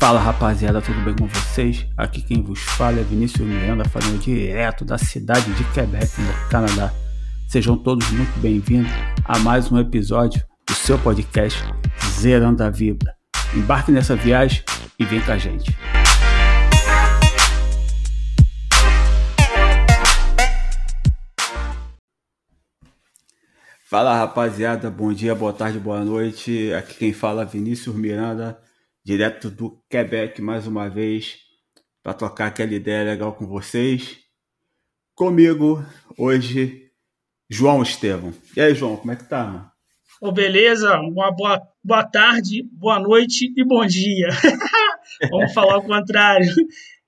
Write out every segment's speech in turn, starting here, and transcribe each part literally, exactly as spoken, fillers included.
Fala rapaziada, tudo bem com vocês? Aqui quem vos fala é Vinícius Miranda, falando direto da cidade de Quebec, no Canadá. Sejam todos muito bem-vindos a mais um episódio do seu podcast Zerando a Vibra. Embarque nessa viagem e vem com a gente. Fala rapaziada, bom dia, boa tarde, boa noite. Aqui quem fala é Vinícius Miranda, direto do Quebec, mais uma vez, para tocar aquela ideia legal com vocês. Comigo, hoje, João Estevam. E aí, João, como é que tá, mano? Oh, beleza, uma boa, boa tarde, boa noite e bom dia. Vamos falar ao contrário.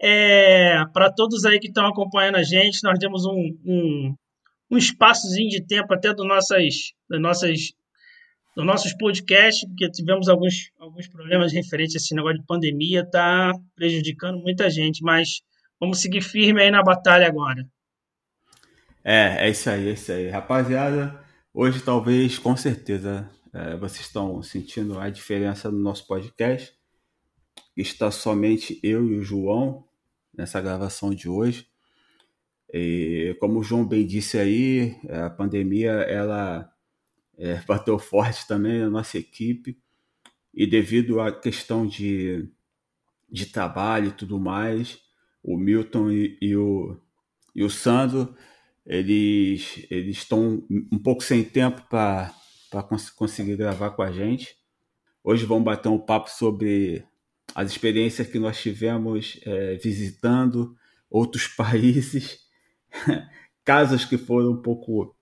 É, para todos aí que estão acompanhando a gente, nós temos um, um, um espaçozinho de tempo até do nossas, das nossas... Nos nossos podcasts, porque tivemos alguns, alguns problemas referentes a esse negócio de pandemia, tá prejudicando muita gente, mas vamos seguir firme aí na batalha agora. É, é isso aí, é isso aí. Rapaziada, hoje talvez, com certeza, é, vocês estão sentindo a diferença no nosso podcast. Está somente eu e o João nessa gravação de hoje. E como o João bem disse aí, a pandemia, ela... É, bateu forte também a nossa equipe e devido à questão de, de trabalho e tudo mais, o Milton e, e, o, e o Sandro, eles, eles estão um pouco sem tempo para cons- conseguir gravar com a gente. Hoje vamos bater um papo sobre as experiências que nós tivemos é, visitando outros países, casos que foram um pouco...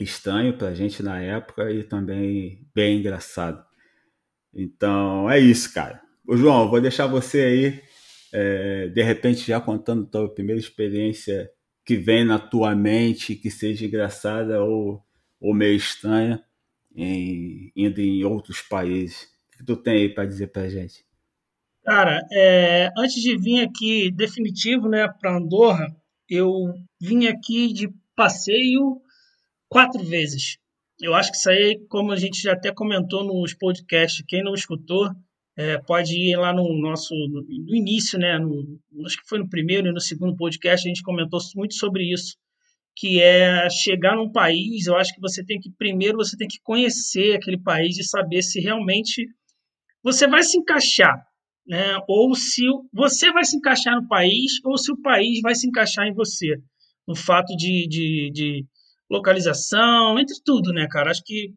estranho pra gente na época e também bem engraçado. Então é isso, cara. Ô, João, vou deixar você aí é, de repente já contando a tua primeira experiência que vem na tua mente, que seja engraçada ou, ou meio estranha em, indo em outros países. O que tu tem aí pra dizer pra gente? Cara, é, antes de vir aqui definitivo, né, pra Andorra, eu vim aqui de passeio quatro vezes. Eu acho que isso aí, como a gente já até comentou nos podcasts, quem não escutou, é, pode ir lá no nosso, no, no início, né? No, acho que foi no primeiro e no segundo podcast, a gente comentou muito sobre isso, que é chegar num país, eu acho que você tem que, primeiro, você tem que conhecer aquele país e saber se realmente você vai se encaixar, né? Ou se você vai se encaixar no país, ou se o país vai se encaixar em você. No fato de... de, de localização, entre tudo, né, cara? Acho que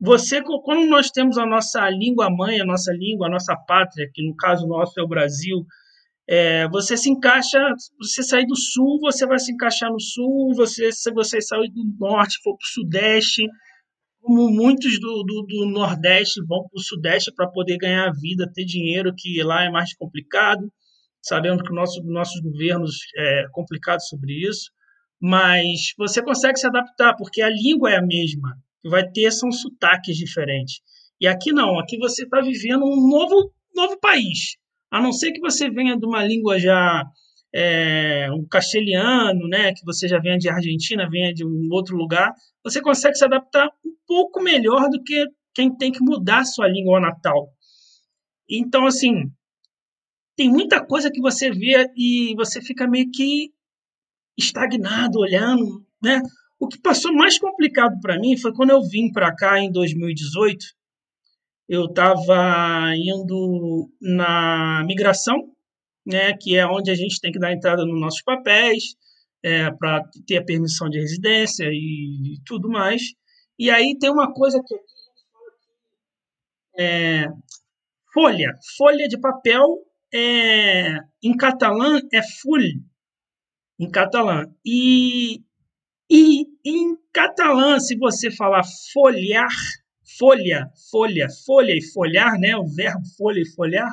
você, como nós temos a nossa língua mãe, a nossa língua, a nossa pátria, que no caso nosso é o Brasil, é, você se encaixa, você sair do sul, você vai se encaixar no sul, você, se você sair do norte, for para o sudeste, como muitos do, do, do nordeste vão para o sudeste para poder ganhar vida, ter dinheiro, que lá é mais complicado, sabemos que o nosso, nossos governos é complicado sobre isso, mas você consegue se adaptar, porque a língua é a mesma, que vai ter são sotaques diferentes. E aqui não, aqui você está vivendo um novo, novo país, a não ser que você venha de uma língua já, é, um castelhano, né, que você já venha de Argentina, venha de um outro lugar, você consegue se adaptar um pouco melhor do que quem tem que mudar sua língua natal. Então, assim, tem muita coisa que você vê e você fica meio que estagnado, olhando, né? O que passou mais complicado para mim foi quando eu vim para cá em dois mil e dezoito. Eu estava indo na migração, né? Que é onde a gente tem que dar entrada nos nossos papéis, é, para ter a permissão de residência e tudo mais. E aí tem uma coisa que é folha, folha de papel, é, em catalã é full. Em catalã. E, e em catalã, se você falar folhear, folha, folha, folha e folhar, né? O verbo folha e folhar,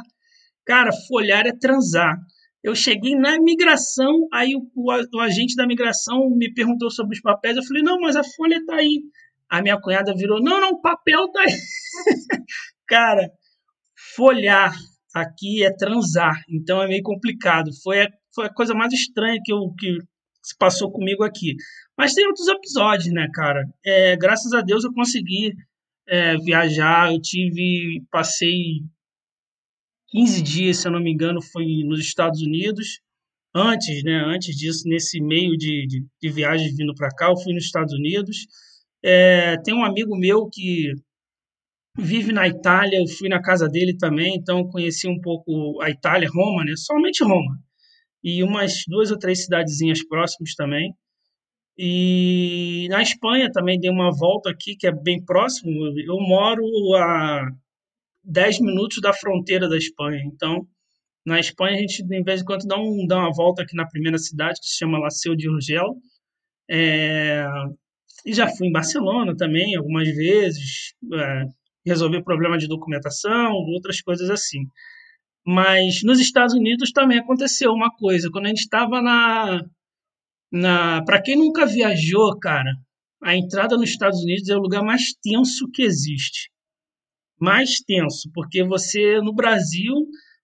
cara, folhar é transar. Eu cheguei na imigração, aí o, o, o agente da imigração me perguntou sobre os papéis, eu falei, não, mas a folha está aí. A minha cunhada virou, não, não, o papel está aí. Cara, folhar aqui é transar, então é meio complicado. Foi a Foi a coisa mais estranha que, eu, que se passou comigo aqui. Mas tem outros episódios, né, cara? É, graças a Deus eu consegui é, viajar, eu tive, passei quinze dias, se eu não me engano, foi nos Estados Unidos. Antes, né, antes disso, nesse meio de, de, de viagem vindo para cá, eu fui nos Estados Unidos. É, tem um amigo meu que vive na Itália, eu fui na casa dele também, então conheci um pouco a Itália, Roma, né, somente Roma, e umas duas ou três cidadezinhas próximas também. E na Espanha também dei uma volta aqui, que é bem próximo. Eu moro a dez minutos da fronteira da Espanha. Então, na Espanha, a gente, de vez em quando, dá, um, dá uma volta aqui na primeira cidade, que se chama Laceo de Urgel. É, e já fui em Barcelona também, algumas vezes, é, resolver problema de documentação, outras coisas assim. Mas nos Estados Unidos também aconteceu uma coisa. Quando a gente estava na... Na, para quem nunca viajou, cara, a entrada nos Estados Unidos é o lugar mais tenso que existe. Mais tenso, porque você, no Brasil,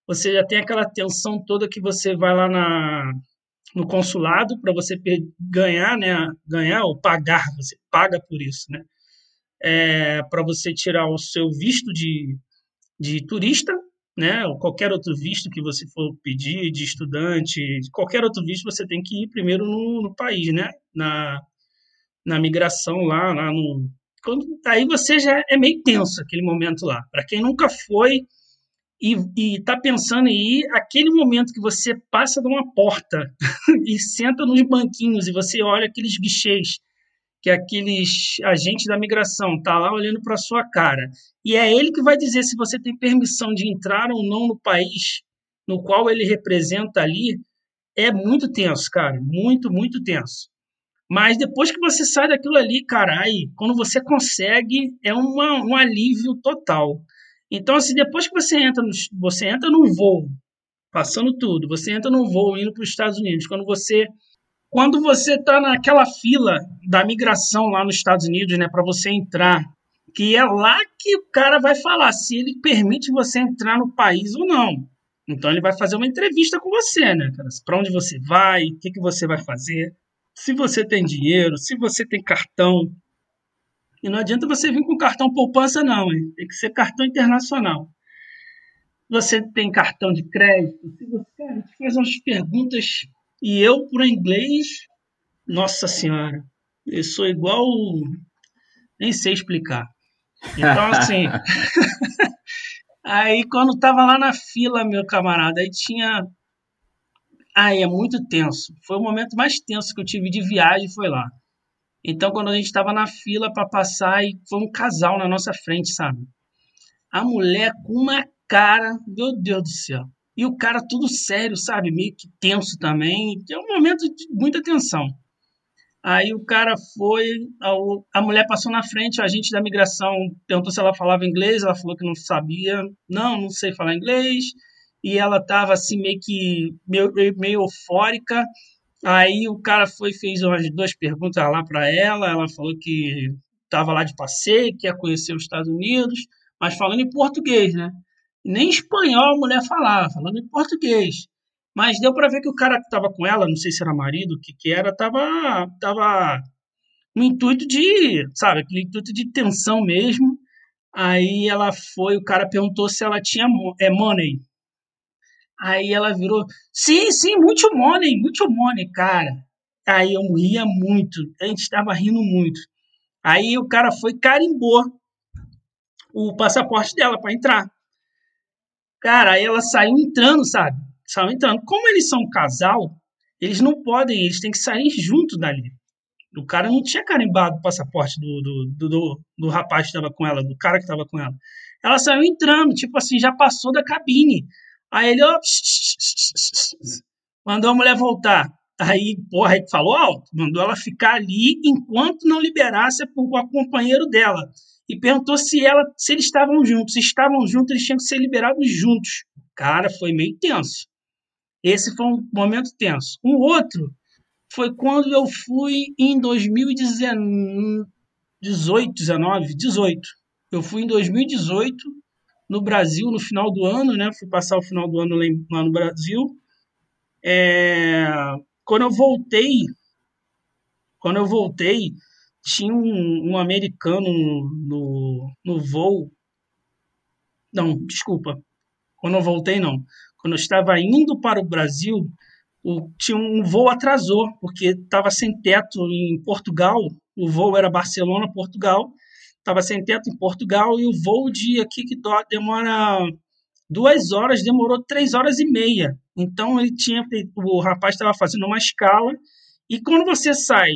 você já tem aquela tensão toda que você vai lá na, no consulado para você pe- ganhar, né, ganhar ou pagar, você paga por isso, né? É, para você tirar o seu visto de, de turista, né, ou qualquer outro visto que você for pedir, de estudante, de qualquer outro visto, você tem que ir primeiro no, no país, né, na, na migração lá, lá no, quando, aí você já é meio tenso aquele momento lá. Para quem nunca foi e está pensando em ir, aquele momento que você passa de uma porta e senta nos banquinhos e você olha aqueles guichês, que aqueles agentes da migração está lá olhando para a sua cara. E é ele que vai dizer se você tem permissão de entrar ou não no país no qual ele representa ali. É muito tenso, cara. Muito, muito tenso. Mas depois que você sai daquilo ali, cara, aí, quando você consegue, é uma, um alívio total. Então, assim, depois que você entra, no, você entra num voo, passando tudo, você entra num voo indo para os Estados Unidos, quando você... Quando você está naquela fila da migração lá nos Estados Unidos, né, para você entrar, que é lá que o cara vai falar se ele permite você entrar no país ou não. Então ele vai fazer uma entrevista com você, né, cara? Para onde você vai, o que, que você vai fazer, se você tem dinheiro, se você tem cartão. E não adianta você vir com cartão poupança, não, hein? Tem que ser cartão internacional. Você tem cartão de crédito, se você cara, faz umas perguntas. E eu, por inglês, nossa senhora, eu sou igual, nem sei explicar. Então, assim, aí quando tava lá na fila, meu camarada, aí tinha, aí é muito tenso, foi o momento mais tenso que eu tive de viagem, foi lá. Então, quando a gente tava na fila para passar, e foi um casal na nossa frente, sabe? A mulher com uma cara, meu Deus do céu. E o cara tudo sério, sabe? Meio que tenso também. É um momento de muita tensão. Aí o cara foi... Ao... A mulher passou na frente, o agente da migração perguntou se ela falava inglês. Ela falou que não sabia. Não, não sei falar inglês. E ela estava assim meio que... Meio, meio eufórica. Aí o cara foi fez umas duas perguntas lá para ela. Ela falou que estava lá de passeio, que ia conhecer os Estados Unidos. Mas falando em português, né? Nem espanhol a mulher falava, falando em português. Mas deu para ver que o cara que estava com ela, não sei se era marido, o que que era, estava tava no intuito de, sabe, aquele intuito de tensão mesmo. Aí ela foi, o cara perguntou se ela tinha é, money. Aí ela virou, sim, sim, muito money, muito money, cara. Aí eu ria muito, a gente estava rindo muito. Aí o cara foi carimbou o passaporte dela para entrar. Cara, aí ela saiu entrando, sabe? Saiu entrando. Como eles são um casal, eles não podem, eles têm que sair junto dali. O cara não tinha carimbado o passaporte do, do, do, do rapaz que estava com ela, do cara que estava com ela. Ela saiu entrando, tipo assim, já passou da cabine. Aí ele, ó, mandou a mulher voltar. Aí, porra, ele falou alto, mandou ela ficar ali enquanto não liberasse o companheiro dela. E perguntou se, ela, se eles estavam juntos. Se estavam juntos, eles tinham que ser liberados juntos. Cara, foi meio tenso. Esse foi um momento tenso. Um outro foi quando eu fui em dois mil e dezoito, dezenove, dezoito. Eu fui em dois mil e dezoito no Brasil, no final do ano, né? Fui passar o final do ano lá no Brasil. É... Quando eu voltei... Quando eu voltei... Tinha um, um americano no, no, no voo. Não, desculpa. Quando eu voltei, não. Quando eu estava indo para o Brasil, o, tinha um, um voo atrasou, porque estava sem teto em Portugal. O voo era Barcelona, Portugal. Estava sem teto em Portugal e o voo de aqui que demora duas horas, demorou três horas e meia. Então, ele tinha, o rapaz estava fazendo uma escala. E quando você sai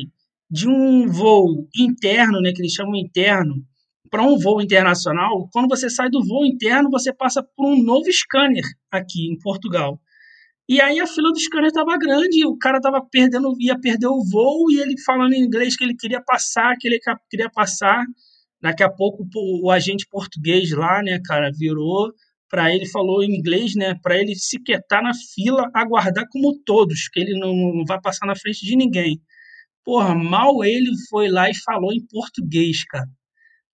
de um voo interno, né, que eles chamam interno, para um voo internacional, quando você sai do voo interno, você passa por um novo scanner aqui em Portugal. E aí a fila do scanner estava grande, o cara tava perdendo, ia perder o voo, e ele falando em inglês que ele queria passar, que ele queria passar. Daqui a pouco o agente português lá, né, cara, virou para ele, falou em inglês, né, para ele se quietar na fila, aguardar como todos, que ele não, não vai passar na frente de ninguém. Porra, mal ele foi lá e falou em português, cara.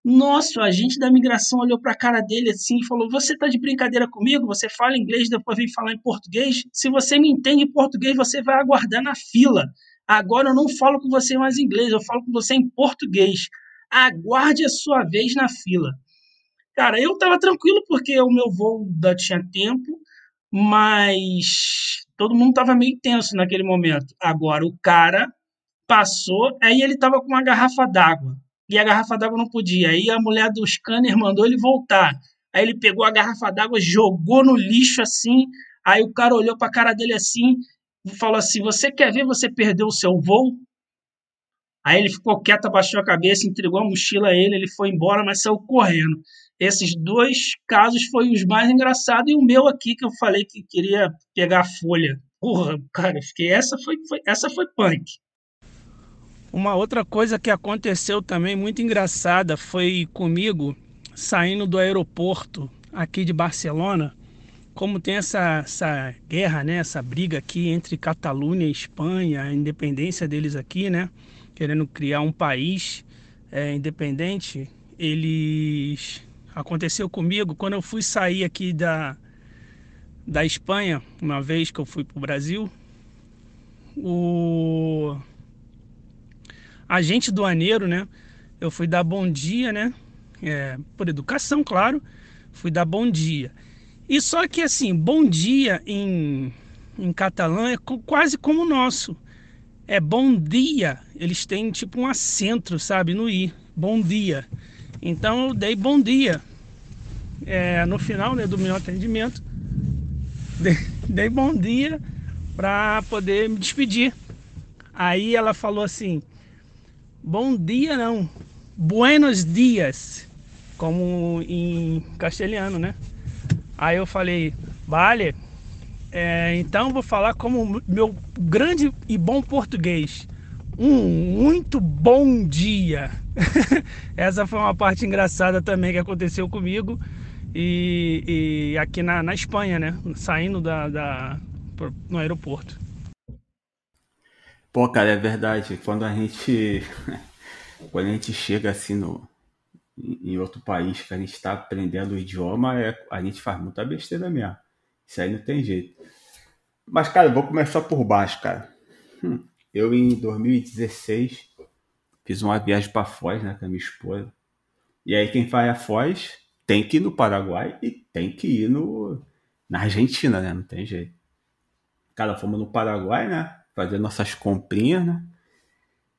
Nossa, o agente da migração olhou para a cara dele assim e falou: você tá de brincadeira comigo? Você fala inglês, depois vem falar em português? Se você me entende em português, você vai aguardar na fila. Agora eu não falo com você mais em inglês, eu falo com você em português. Aguarde a sua vez na fila. Cara, eu tava tranquilo porque o meu voo ainda tinha tempo, mas todo mundo tava meio tenso naquele momento. Agora o cara passou, aí ele tava com uma garrafa d'água. E a garrafa d'água não podia. Aí a mulher do scanner mandou ele voltar. Aí ele pegou a garrafa d'água, jogou no lixo assim. Aí o cara olhou para a cara dele assim e falou assim: você quer ver você perder o seu voo? Aí ele ficou quieto, abaixou a cabeça, entregou a mochila a ele, ele foi embora, mas saiu correndo. Esses dois casos foram os mais engraçados. E o meu aqui, que eu falei que queria pegar a folha. Porra, cara, eu fiquei, essa foi, foi, essa foi punk. Uma outra coisa que aconteceu também muito engraçada foi comigo saindo do aeroporto aqui de Barcelona. Como tem essa, essa guerra, né, essa briga aqui entre Catalunha e Espanha, a independência deles aqui, né, querendo criar um país é, independente, eles... aconteceu comigo quando eu fui sair aqui da, da Espanha, uma vez que eu fui para o Brasil. O... agente doaneiro, né? Eu fui dar bom dia, né? É, por educação, claro. Fui dar bom dia. E só que assim, bom dia em, em catalão é co- quase como o nosso. É bom dia. Eles têm tipo um acento, sabe? No i. Bom dia. Então eu dei bom dia. É, no final, né, do meu atendimento, dei, dei bom dia para poder me despedir. Aí ela falou assim... Bom dia não, buenos dias, como em castelhano, né? Aí eu falei, vale, é, então vou falar como meu grande e bom português. Um muito bom dia. Essa foi uma parte engraçada também que aconteceu comigo e, e aqui na, na Espanha, né? Saindo da, da, no aeroporto. Pô, cara, é verdade. Quando a gente, quando a gente chega assim no, em outro país que a gente está aprendendo o idioma, é, a gente faz muita besteira mesmo. Isso aí não tem jeito. Mas, cara, eu vou começar por baixo, cara. Hum, eu, em dois mil e dezesseis, fiz uma viagem para Foz, né, com a minha esposa. E aí, quem vai a Foz tem que ir no Paraguai e tem que ir no, na Argentina, né? Não tem jeito. Cara, fomos no Paraguai, né? Fazer nossas comprinhas, né,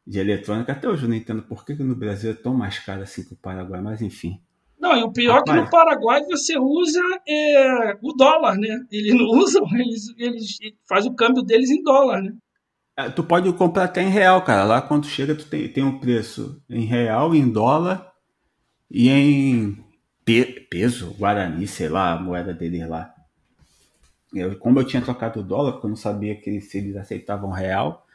de eletrônica. Até hoje eu não entendo por que no Brasil é tão mais caro assim que o Paraguai, mas enfim. Não, e o pior Rapaz. é que no Paraguai você usa é, o dólar, né? Eles não usam, eles, eles fazem o câmbio deles em dólar, né? É, tu pode comprar até em real, cara. Lá quando chega tu tem, tem um preço em real, em dólar e em pe- peso, guarani, sei lá, a moeda deles lá. Eu, como eu tinha trocado o dólar, porque eu não sabia que eles, se eles aceitavam real,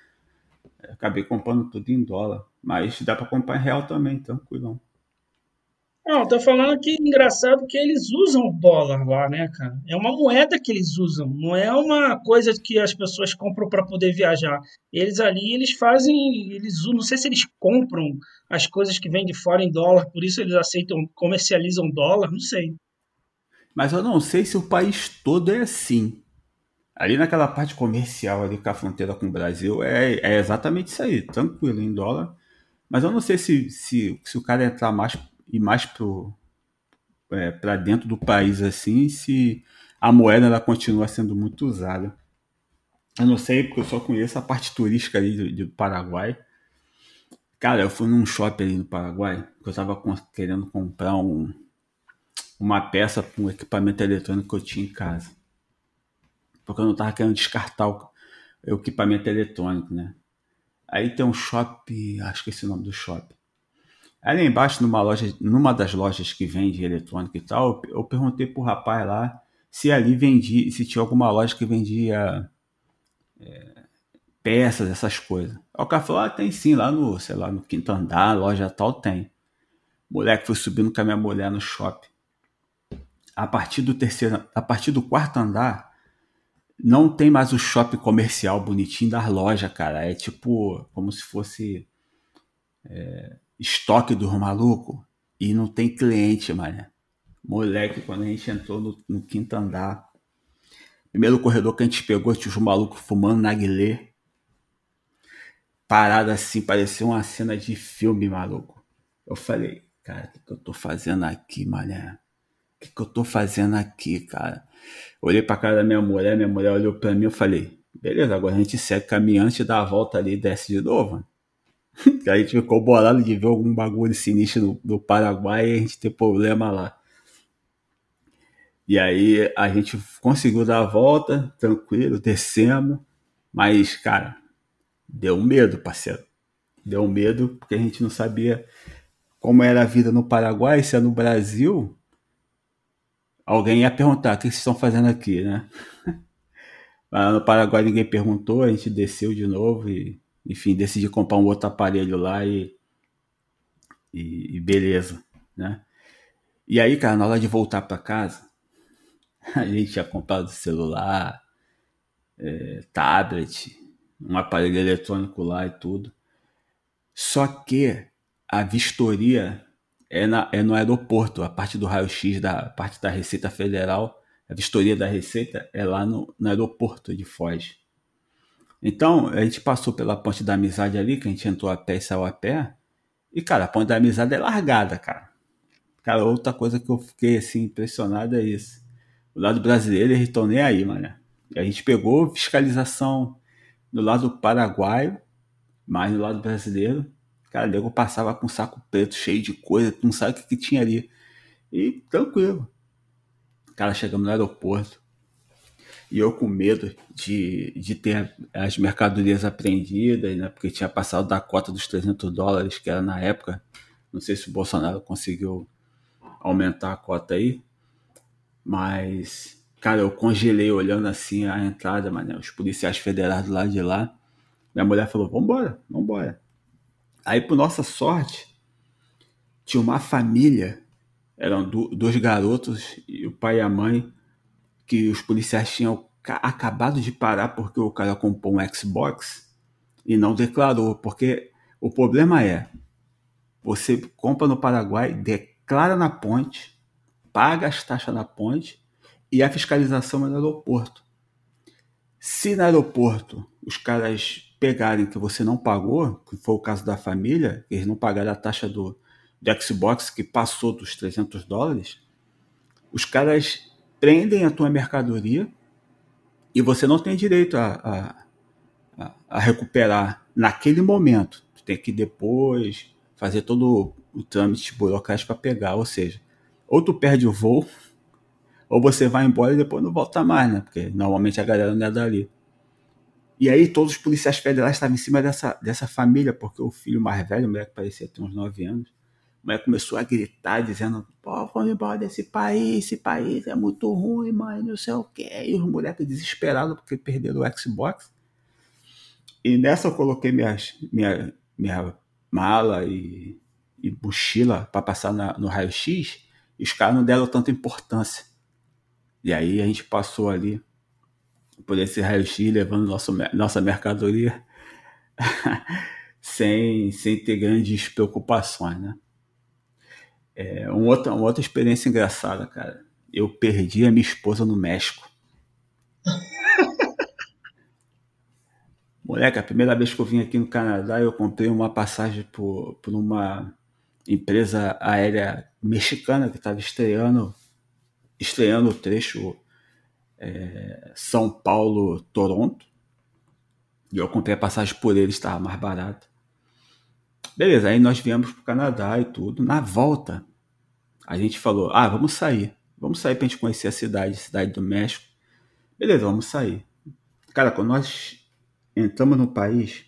acabei comprando tudo em dólar. Mas dá para comprar em real também, tranquilão. Não, tô falando que engraçado que eles usam o dólar lá, né, cara? É uma moeda que eles usam, não é uma coisa que as pessoas compram para poder viajar. Eles ali, eles fazem, eles não sei se eles compram as coisas que vêm de fora em dólar, por isso eles aceitam, comercializam dólar, não sei. Mas eu não sei se o país todo é assim. Ali naquela parte comercial, ali com a fronteira com o Brasil, é, é exatamente isso aí, tranquilo, em dólar. Mas eu não sei se, se, se o cara entrar mais e mais pro, é, pra dentro do país assim, se a moeda ela continua sendo muito usada. Eu não sei, porque eu só conheço a parte turística ali do, do Paraguai. Cara, eu fui num shopping ali no Paraguai, que eu tava querendo comprar um, uma peça para um equipamento eletrônico que eu tinha em casa. Porque eu não tava querendo descartar o, o equipamento eletrônico, né? Aí tem um shopping, acho que esse é o nome do shopping. Aí lá embaixo, numa, loja, numa das lojas que vende eletrônica e tal, eu perguntei pro rapaz lá se ali vendia, se tinha alguma loja que vendia... É, peças, essas coisas. Aí o cara falou, ah, tem sim, lá no, sei lá, no quinto andar, loja tal, tem. Moleque, fui subindo com a minha mulher no shopping. A partir do terceiro, a partir do quarto andar, não tem mais o shopping comercial bonitinho das lojas, cara. É tipo, como se fosse é, estoque dos malucos e não tem cliente, mano. Moleque, quando a gente entrou no, no quinto andar, primeiro corredor que a gente pegou, tinha os malucos fumando narguilé. Parado assim, parecia uma cena de filme, maluco. Eu falei, cara, o que, que eu tô fazendo aqui, mané? O que, que eu tô fazendo aqui, cara? Olhei pra cara da minha mulher, minha mulher olhou pra mim, eu falei, beleza, agora a gente segue caminhando, te dá a volta ali e desce de novo. A gente ficou bolado de ver algum bagulho sinistro do Paraguai e a gente ter problema lá. E aí a gente conseguiu dar a volta, tranquilo, descemos, mas, cara, deu medo, parceiro. Deu medo porque a gente não sabia como era a vida no Paraguai, se é no Brasil. Alguém ia perguntar, o que vocês estão fazendo aqui, né? Mas no Paraguai ninguém perguntou, a gente desceu de novo e, enfim, decidi comprar um outro aparelho lá e, e, e beleza, né? E aí, cara, na hora de voltar pra casa, a gente tinha comprado celular, é, tablet, um aparelho eletrônico lá e tudo. Só que a vistoria é, na, é no aeroporto, a parte do raio-x, da a parte da Receita Federal, a vistoria da Receita é lá no, no aeroporto de Foz. Então, a gente passou pela Ponte da Amizade ali, que a gente entrou a pé e saiu a pé. E, cara, a Ponte da Amizade é largada, cara. Cara, outra coisa que eu fiquei, assim, impressionado é isso. Do lado brasileiro, eles estão nem aí, mano. A gente pegou fiscalização do lado paraguaio, mas do lado brasileiro, cara, o nego passava com um saco preto cheio de coisa, não sabe o que, que tinha ali. E tranquilo. Cara, chegamos no aeroporto e eu com medo de, de ter as mercadorias apreendidas, né? Porque tinha passado da cota dos trezentos dólares, que era na época. Não sei se o Bolsonaro conseguiu aumentar a cota aí. Mas, cara, eu congelei olhando assim a entrada, mané, os policiais federais do lado de lá. Minha mulher falou, vambora, vambora. Aí, por nossa sorte, tinha uma família, eram do, dois garotos, e o pai e a mãe, que os policiais tinham ca- acabado de parar porque o cara comprou um Xbox e não declarou. Porque o problema é, você compra no Paraguai, declara na ponte, paga as taxas na ponte e a fiscalização é no aeroporto. Se no aeroporto os caras pegarem que você não pagou, que foi o caso da família, eles não pagaram a taxa do, do Xbox que passou dos trezentos dólares, os caras prendem a tua mercadoria e você não tem direito a, a, a recuperar naquele momento. Tu tem que depois fazer todo o trâmite burocrático para pegar, ou seja, ou tu perde o voo, ou você vai embora e depois não volta mais, né? Porque normalmente a galera não é dali. E aí todos os policiais federais estavam em cima dessa, dessa família, porque o filho mais velho, o moleque parecia ter uns nove anos, o moleque começou a gritar, dizendo, pô, vamos embora desse país, esse país é muito ruim, mãe, não sei o quê. E os moleques desesperados porque perderam o Xbox. E nessa eu coloquei minhas, minha, minha mala e, e mochila para passar na, no raio-x, e os caras não deram tanta importância. E aí a gente passou ali por esse raio-x levando nosso, nossa mercadoria sem, sem ter grandes preocupações, né? É, um outra, uma outra experiência engraçada, cara. Eu perdi a minha esposa no México. Moleque, a primeira vez que eu vim aqui no Canadá, eu comprei uma passagem por, por uma empresa aérea mexicana que estava estreando, estreando o trecho é, São Paulo, Toronto. E eu comprei a passagem por ele, estava mais barato. Beleza, aí nós viemos pro Canadá e tudo. Na volta, a gente falou, ah, vamos sair. Vamos sair pra gente conhecer a cidade, Cidade do México. Beleza, vamos sair. Cara, quando nós entramos no país,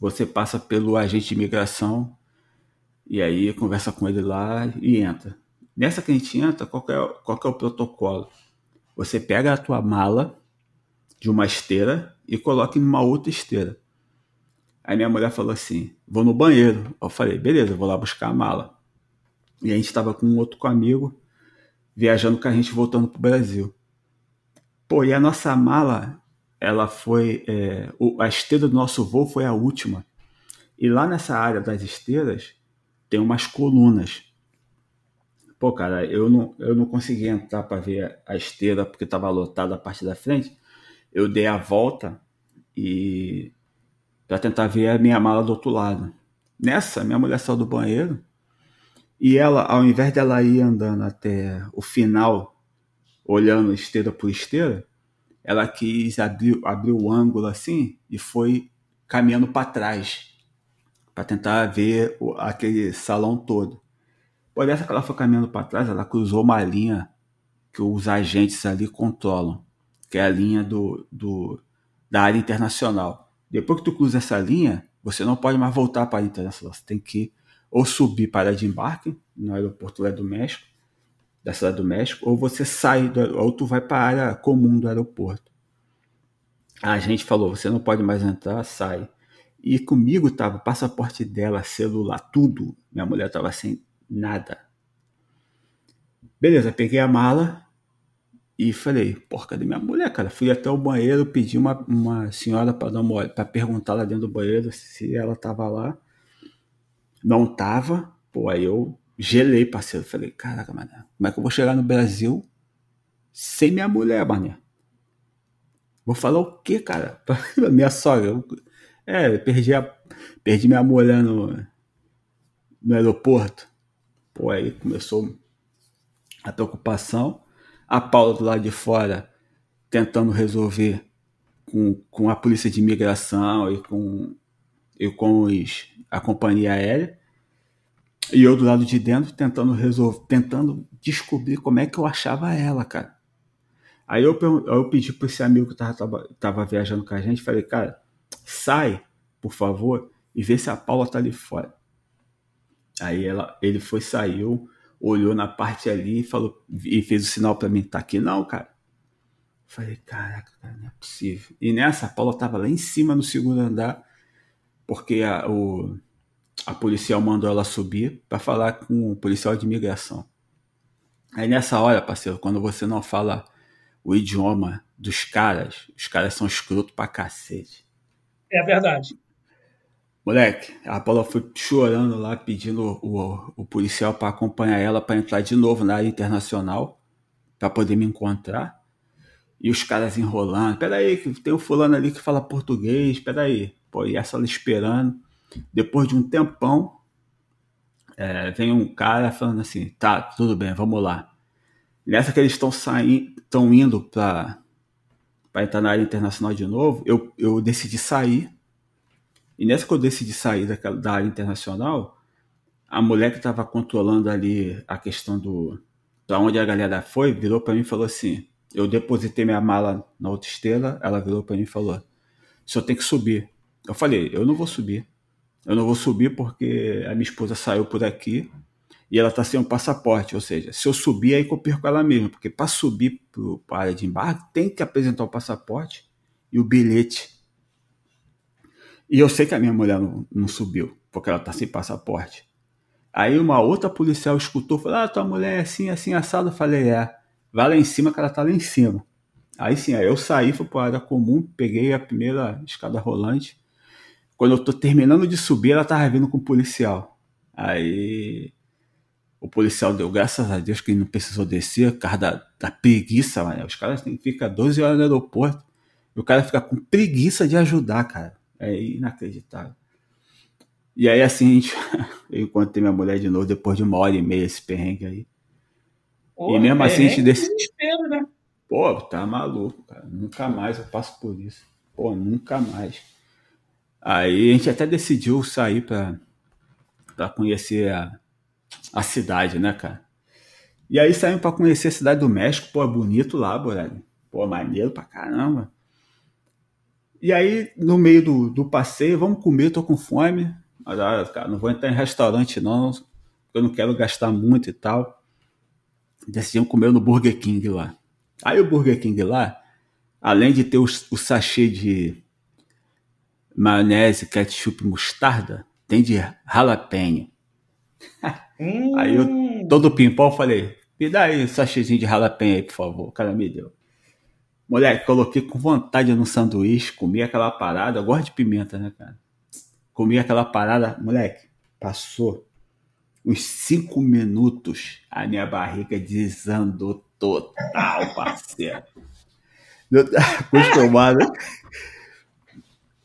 você passa pelo agente de imigração e aí conversa com ele lá e entra. Nessa que a gente entra, qual que é, qual que é o protocolo? Você pega a tua mala de uma esteira e coloca em uma outra esteira. Aí minha mulher falou assim, vou no banheiro. Eu falei, beleza, vou lá buscar a mala. E a gente estava com um outro amigo, viajando com a gente, voltando pro Brasil. Pô, e a nossa mala, ela foi... É, a esteira do nosso voo foi a última. E lá nessa área das esteiras, tem umas colunas. Pô, cara, eu não, eu não consegui entrar para ver a esteira, porque estava lotada a parte da frente. Eu dei a volta e... para tentar ver a minha mala do outro lado. Nessa, minha mulher saiu do banheiro e ela, ao invés dela ir andando até o final, olhando esteira por esteira, ela quis abrir, abrir o ângulo assim e foi caminhando para trás para tentar ver o, aquele salão todo. Por essa que ela foi caminhando para trás, ela cruzou uma linha que os agentes ali controlam, que é a linha do, do, da área internacional. Depois que tu cruza essa linha, você não pode mais voltar para a área internacional. Você tem que ou subir para a área de embarque, no aeroporto lá do México, da Cidade do México, ou você sai, do, ou tu vai para a área comum do aeroporto. A gente falou, você não pode mais entrar, sai. E comigo tava o passaporte dela, celular, tudo. Minha mulher tava sem nada. Beleza, peguei a mala... E falei, porra, cadê minha mulher, cara? Fui até o banheiro, pedi uma, uma senhora para dar uma, para perguntar lá dentro do banheiro se ela tava lá. Não tava. Pô, aí eu gelei, parceiro. Falei, caraca, mané, como é que eu vou chegar no Brasil sem minha mulher, mané? Vou falar o quê, cara? Pra minha sogra. Eu, é, eu perdi, a, perdi minha mulher no, no aeroporto. Pô, aí começou a preocupação. A Paula do lado de fora tentando resolver com, com a polícia de imigração e com, e com os, a companhia aérea. E eu do lado de dentro tentando resolver, tentando descobrir como é que eu achava ela, cara. Aí eu, eu pedi para esse amigo que estava tava viajando com a gente, falei, cara, sai, por favor, e vê se a Paula tá ali fora. Aí ela, ele foi, saiu... olhou na parte ali e falou, e fez o sinal pra mim, tá aqui não, cara. Falei, caraca, cara, não é possível. E nessa, a Paula tava lá em cima no segundo andar, porque a, o, a policial mandou ela subir pra falar com o policial de imigração. Aí nessa hora, parceiro, quando você não fala o idioma dos caras, os caras são escroto pra cacete. É verdade. Moleque, a Paula foi chorando lá, pedindo o, o policial para acompanhar ela, para entrar de novo na área internacional, para poder me encontrar. E os caras enrolando. Peraí, tem um fulano ali que fala português, peraí. Pô, e essa ela esperando. Depois de um tempão, é, vem um cara falando assim, tá, tudo bem, vamos lá. Nessa que eles estão saindo, estão indo para entrar na área internacional de novo, eu, eu decidi sair. E nessa que eu decidi sair daquela, da área internacional, a mulher que estava controlando ali a questão do para onde a galera foi, virou para mim e falou assim, eu depositei minha mala na outra esteira, ela virou para mim e falou, o senhor tem que subir. Eu falei, eu não vou subir. Eu não vou subir porque a minha esposa saiu por aqui e ela está sem um passaporte, ou seja, se eu subir aí que eu perco ela mesmo, porque para subir para a área de embarque tem que apresentar o passaporte e o bilhete. E eu sei que a minha mulher não, não subiu, porque ela tá sem passaporte. Aí uma outra policial escutou, falou, ah, tua mulher é assim, assim, assada. Eu falei, é, vai lá em cima que ela tá lá em cima. Aí sim, aí eu saí, fui pra área comum, peguei a primeira escada rolante. Quando eu tô terminando de subir, ela tava vindo com o policial. Aí o policial deu graças a Deus que ele não precisou descer, por causa da, da preguiça, mano. Os caras têm que ficar doze horas no aeroporto e o cara fica com preguiça de ajudar, cara. É inacreditável. E aí assim, a gente... eu encontrei minha mulher de novo depois de uma hora e meia esse perrengue aí. Ô, e mesmo assim a gente decidiu... Desespero, né? Pô, tá maluco, cara. Nunca mais eu passo por isso. Pô, nunca mais. Aí a gente até decidiu sair pra, pra conhecer a, a cidade, né, cara? E aí saímos pra conhecer a Cidade do México. Pô, bonito lá, Borelli. Pô, maneiro pra caramba. E aí, no meio do, do passeio, vamos comer, tô com fome. Mas, ah, cara, não vou entrar em restaurante, não. Eu não quero gastar muito e tal. Decidimos comer no Burger King lá. Aí o Burger King lá, além de ter o, o sachê de maionese, ketchup e mostarda, tem de jalapeño. Hum. Aí eu, todo pimpão, falei, me dá aí um sachêzinho de jalapeño aí, por favor. O cara me deu. Moleque, coloquei com vontade no sanduíche, comi aquela parada, eu gosto de pimenta, né, cara? Comi aquela parada, moleque, passou uns cinco minutos, a minha barriga desandou total, parceiro. Eu tava acostumado.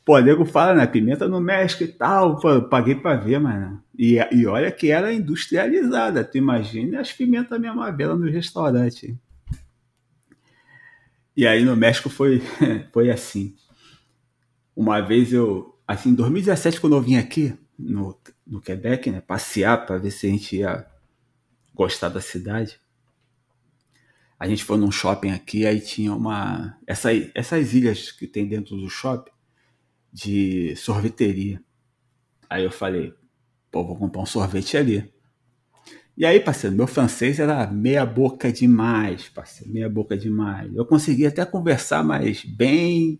Pô, nego fala, né? Pimenta no México e tal. Pô, paguei pra ver, mano. E, e olha que era industrializada. Tu imagina as pimentas minha mavela no restaurante. Hein? E aí no México foi, foi assim. Uma vez eu... Assim, em dois mil e dezessete, quando eu vim aqui, no, no Quebec, né? Passear pra ver se a gente ia gostar da cidade. A gente foi num shopping aqui, aí tinha uma... Essa, essas ilhas que tem dentro do shopping de sorveteria. Aí eu falei, pô, vou comprar um sorvete ali. E aí, parceiro, meu francês era meia boca demais, parceiro, meia boca demais. Eu conseguia até conversar, mas bem,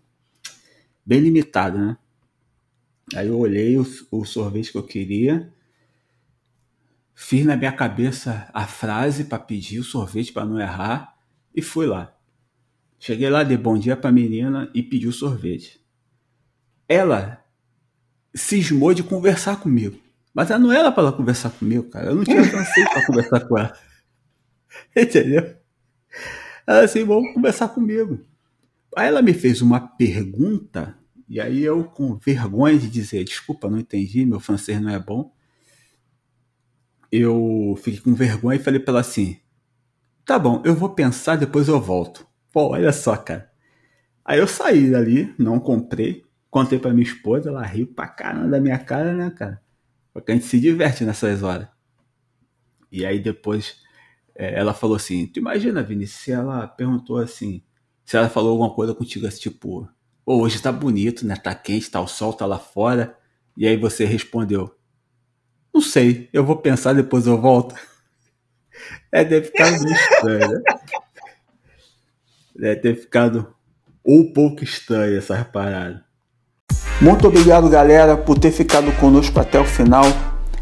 bem limitado, né? Aí eu olhei o, o sorvete que eu queria... Fiz na minha cabeça a frase para pedir o sorvete para não errar e fui lá. Cheguei lá, dei bom dia para a menina e pedi o sorvete. Ela cismou de conversar comigo, mas ela não era para ela conversar comigo, cara. Eu não tinha francês para conversar com ela. Entendeu? Ela assim, vamos conversar comigo. Aí ela me fez uma pergunta e aí eu, com vergonha de dizer, desculpa, não entendi, meu francês não é bom. Eu fiquei com vergonha e falei pra ela assim, tá bom, eu vou pensar, depois eu volto. Pô, olha só, cara. Aí eu saí dali, não comprei, contei pra minha esposa, ela riu pra caramba da minha cara, né, cara? Porque a gente se diverte nessas horas. E aí depois é, ela falou assim, tu imagina, Vinícius, se ela perguntou assim, se ela falou alguma coisa contigo assim, tipo, oh, hoje tá bonito, né, tá quente, tá o sol, tá lá fora, e aí você respondeu, não sei, eu vou pensar, depois eu volto. É, deve ficar muito estranho, né? Deve ter ficado um pouco estranho essa parada. Muito obrigado, galera, por ter ficado conosco até o final.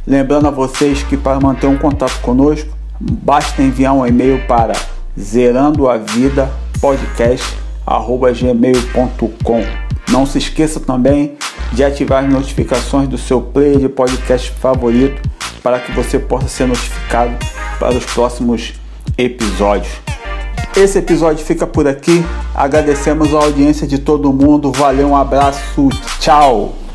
Lembrando a vocês que para manter um contato conosco, basta enviar um e-mail para zerandoavidapodcast arroba gmail ponto com. Não se esqueça também de ativar as notificações do seu player de podcast favorito para que você possa ser notificado para os próximos episódios. Esse episódio fica por aqui. Agradecemos a audiência de todo mundo. Valeu, um abraço, tchau!